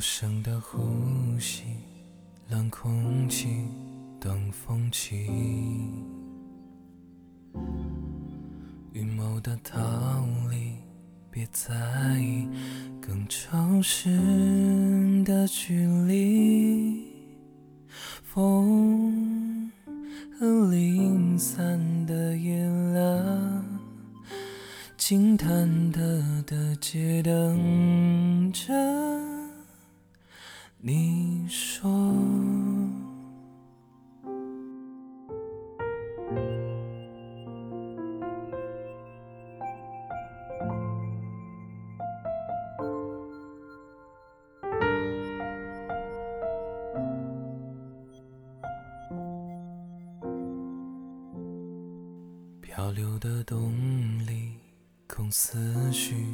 声的呼吸，冷空气等风起，预谋的逃离，别在意更超深的距离，风和零散的夜了，惊叹的街等着你说，漂流的动力，空思绪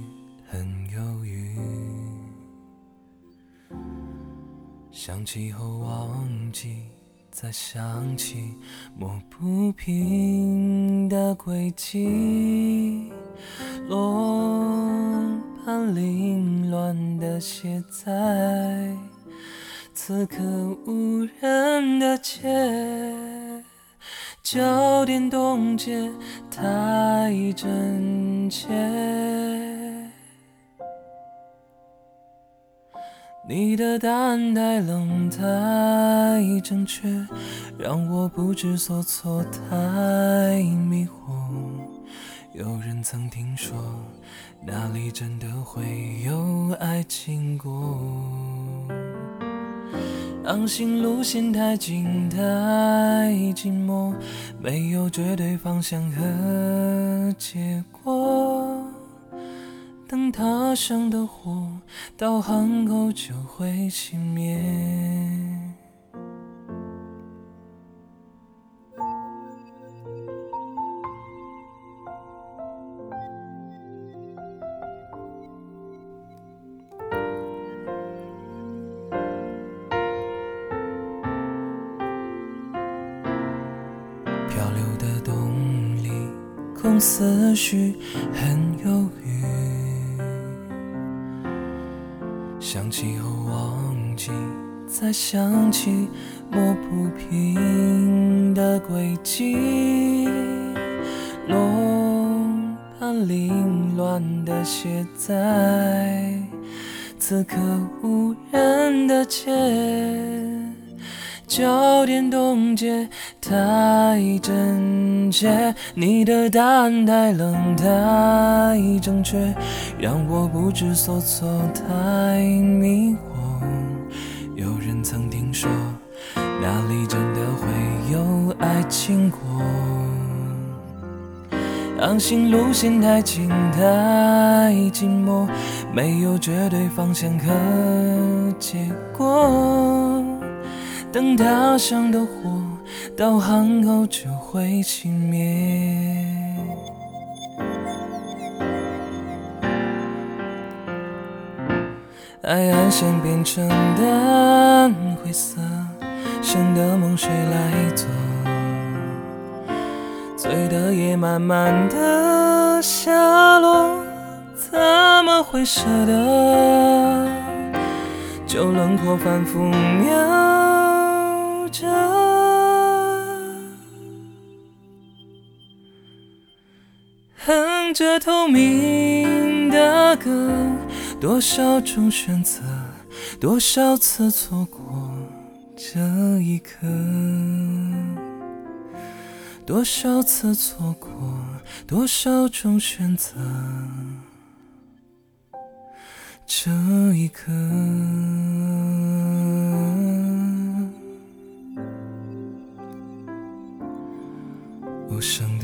很忧郁，想起后忘记，再想起抹不平的轨迹，罗盘凌乱的写在此刻无人的街，焦点冻结太真切，你的答案太冷太正确，让我不知所措太迷惑，有人曾听说哪里真的会有爱经过，航行路线太近太寂寞，没有绝对方向和结果，等踏上的火导航后就会熄灭，思绪很忧郁，想起后忘记，再想起抹不平的轨迹，龙盘凌乱的写在此刻无人的街，焦点冻结太真切，你的答案太冷太正确，让我不知所措太迷惑，有人曾听说哪里真的会有爱经过，航行路线太近太寂寞，没有绝对方向和结果，等踏上的火导航后就会熄灭，海岸线变成淡灰色，生的梦谁来做，醉的夜慢慢的下落，怎么会舍得，就轮廓反复描着哼着透明的歌，多少种选择，多少次错过这一刻，多少次错过，多少种选择这一刻，无声。